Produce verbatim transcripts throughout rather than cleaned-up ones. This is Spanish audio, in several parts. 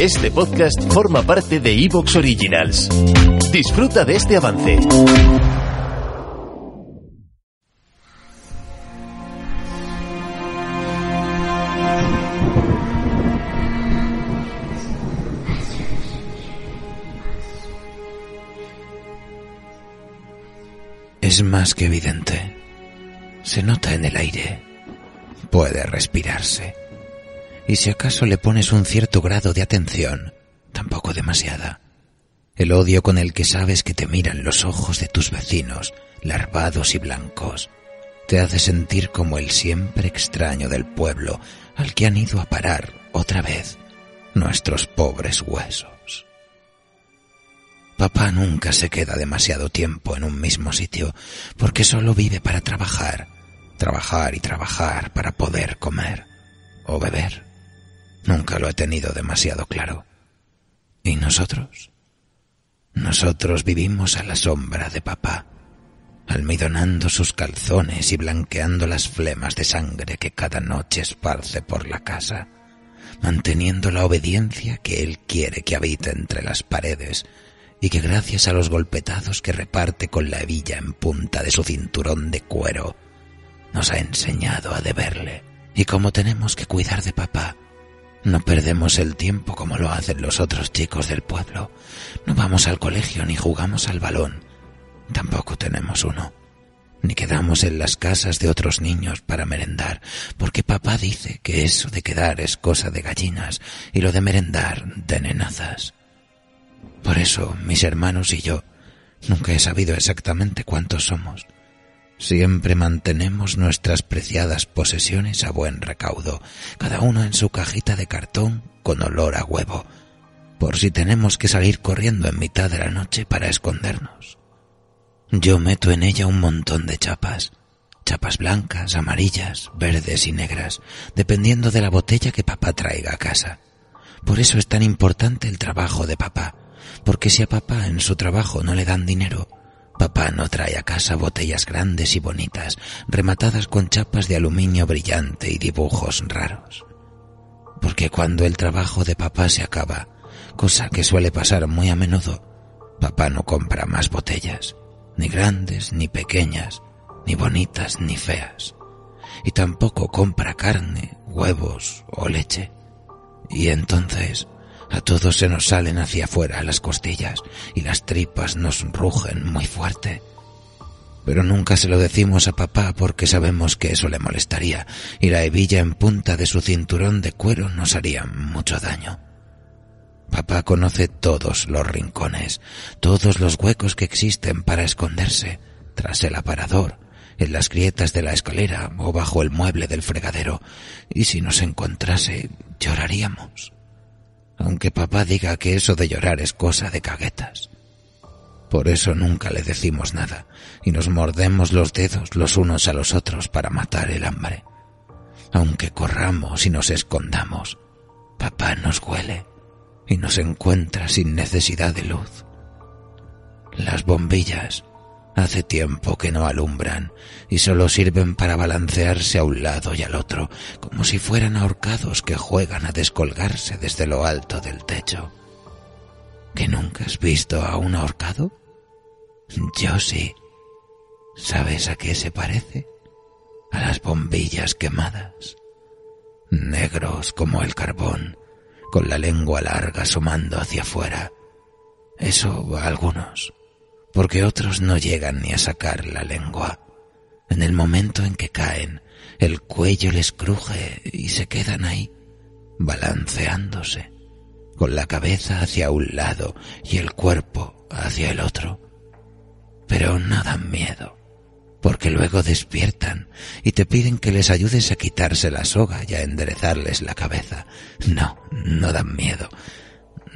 Este podcast forma parte de iVoox Originals. Disfruta de este avance. Es más que evidente. Se nota en el aire. Puede respirarse. Y si acaso le pones un cierto grado de atención, tampoco demasiada. El odio con el que sabes que te miran los ojos de tus vecinos, larvados y blancos, te hace sentir como el siempre extraño del pueblo al que han ido a parar otra vez nuestros pobres huesos. Papá nunca se queda demasiado tiempo en un mismo sitio porque solo vive para trabajar, trabajar y trabajar para poder comer o beber. Nunca lo he tenido demasiado claro. ¿Y nosotros? Nosotros vivimos a la sombra de papá, almidonando sus calzones y blanqueando las flemas de sangre que cada noche esparce por la casa, manteniendo la obediencia que él quiere que habite entre las paredes y que gracias a los golpetazos que reparte con la hebilla en punta de su cinturón de cuero, nos ha enseñado a deberle. Y como tenemos que cuidar de papá, no perdemos el tiempo como lo hacen los otros chicos del pueblo. No vamos al colegio ni jugamos al balón. Tampoco tenemos uno. Ni quedamos en las casas de otros niños para merendar, porque papá dice que eso de quedar es cosa de gallinas y lo de merendar de nenazas. Por eso mis hermanos y yo nunca he sabido exactamente cuántos somos. Siempre mantenemos nuestras preciadas posesiones a buen recaudo, cada uno en su cajita de cartón con olor a huevo, por si tenemos que salir corriendo en mitad de la noche para escondernos. Yo meto en ella un montón de chapas, chapas blancas, amarillas, verdes y negras, dependiendo de la botella que papá traiga a casa. Por eso es tan importante el trabajo de papá, porque si a papá en su trabajo no le dan dinero, papá no trae a casa botellas grandes y bonitas, rematadas con chapas de aluminio brillante y dibujos raros. Porque cuando el trabajo de papá se acaba, cosa que suele pasar muy a menudo, papá no compra más botellas, ni grandes, ni pequeñas, ni bonitas, ni feas. Y tampoco compra carne, huevos o leche. Y entonces a todos se nos salen hacia afuera las costillas y las tripas nos rugen muy fuerte. Pero nunca se lo decimos a papá porque sabemos que eso le molestaría y la hebilla en punta de su cinturón de cuero nos haría mucho daño. Papá conoce todos los rincones, todos los huecos que existen para esconderse, tras el aparador, en las grietas de la escalera o bajo el mueble del fregadero, y si nos encontrase lloraríamos. Aunque papá diga que eso de llorar es cosa de caguetas. Por eso nunca le decimos nada y nos mordemos los dedos los unos a los otros para matar el hambre. Aunque corramos y nos escondamos, papá nos huele y nos encuentra sin necesidad de luz. Las bombillas hace tiempo que no alumbran y solo sirven para balancearse a un lado y al otro, como si fueran ahorcados que juegan a descolgarse desde lo alto del techo. ¿Que nunca has visto a un ahorcado? Yo sí. ¿Sabes a qué se parece? A las bombillas quemadas. Negros como el carbón, con la lengua larga asomando hacia afuera. Eso a algunos, porque otros no llegan ni a sacar la lengua. En el momento en que caen, el cuello les cruje y se quedan ahí, balanceándose, con la cabeza hacia un lado y el cuerpo hacia el otro. Pero no dan miedo, porque luego despiertan y te piden que les ayudes a quitarse la soga y a enderezarles la cabeza. No, no dan miedo.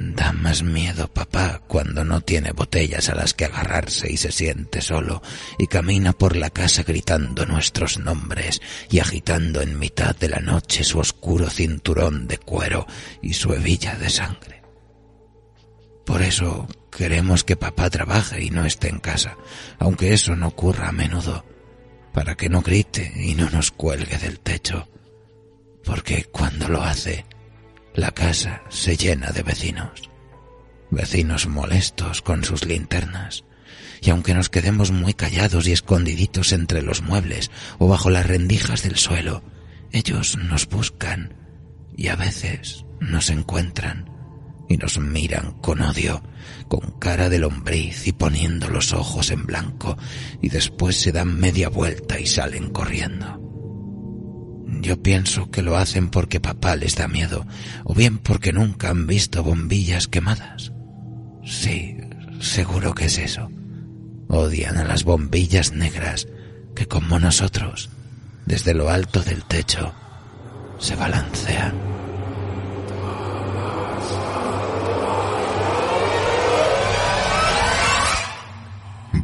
Da más miedo papá cuando no tiene botellas a las que agarrarse y se siente solo y camina por la casa gritando nuestros nombres y agitando en mitad de la noche su oscuro cinturón de cuero y su hebilla de sangre. Por eso queremos que papá trabaje y no esté en casa, aunque eso no ocurra a menudo, para que no grite y no nos cuelgue del techo, porque cuando lo hace La casa se llena de vecinos. Vecinos molestos con sus linternas. Y aunque nos quedemos muy callados y escondiditos entre los muebles o bajo las rendijas del suelo, ellos nos buscan y a veces nos encuentran y nos miran con odio, con cara de lombriz y poniendo los ojos en blanco, y después se dan media vuelta y salen corriendo. Yo pienso que lo hacen porque papá les da miedo, o bien porque nunca han visto bombillas quemadas. Sí, seguro que es eso. Odian a las bombillas negras que, como nosotros, desde lo alto del techo, se balancean.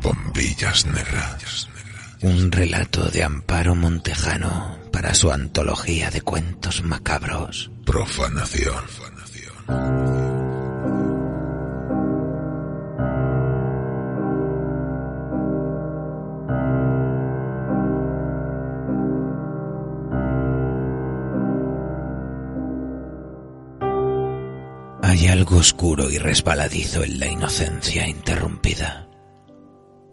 Bombillas negras. Un relato de Amparo Montejano para su antología de cuentos macabros. Profanación. Profanación. Hay algo oscuro y resbaladizo en la inocencia interrumpida,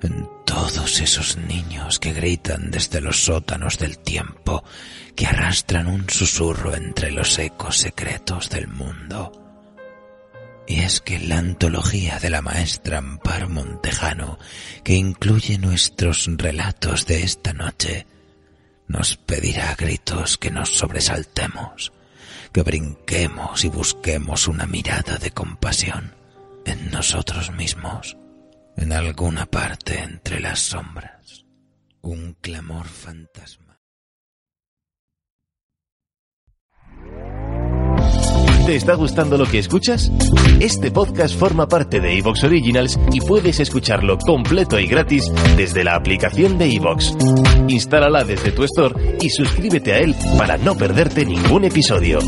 en todos esos niños que gritan desde los sótanos del tiempo, que arrastran un susurro entre los ecos secretos del mundo. Y es que la antología de la maestra Amparo Montejano, que incluye nuestros relatos de esta noche, nos pedirá a gritos que nos sobresaltemos, que brinquemos y busquemos una mirada de compasión en nosotros mismos, en alguna parte entre las sombras. Un clamor fantasma. ¿Te está gustando lo que escuchas? Este podcast forma parte de iVoox Originals y puedes escucharlo completo y gratis desde la aplicación de iVoox. Instálala desde tu store y suscríbete a él para no perderte ningún episodio.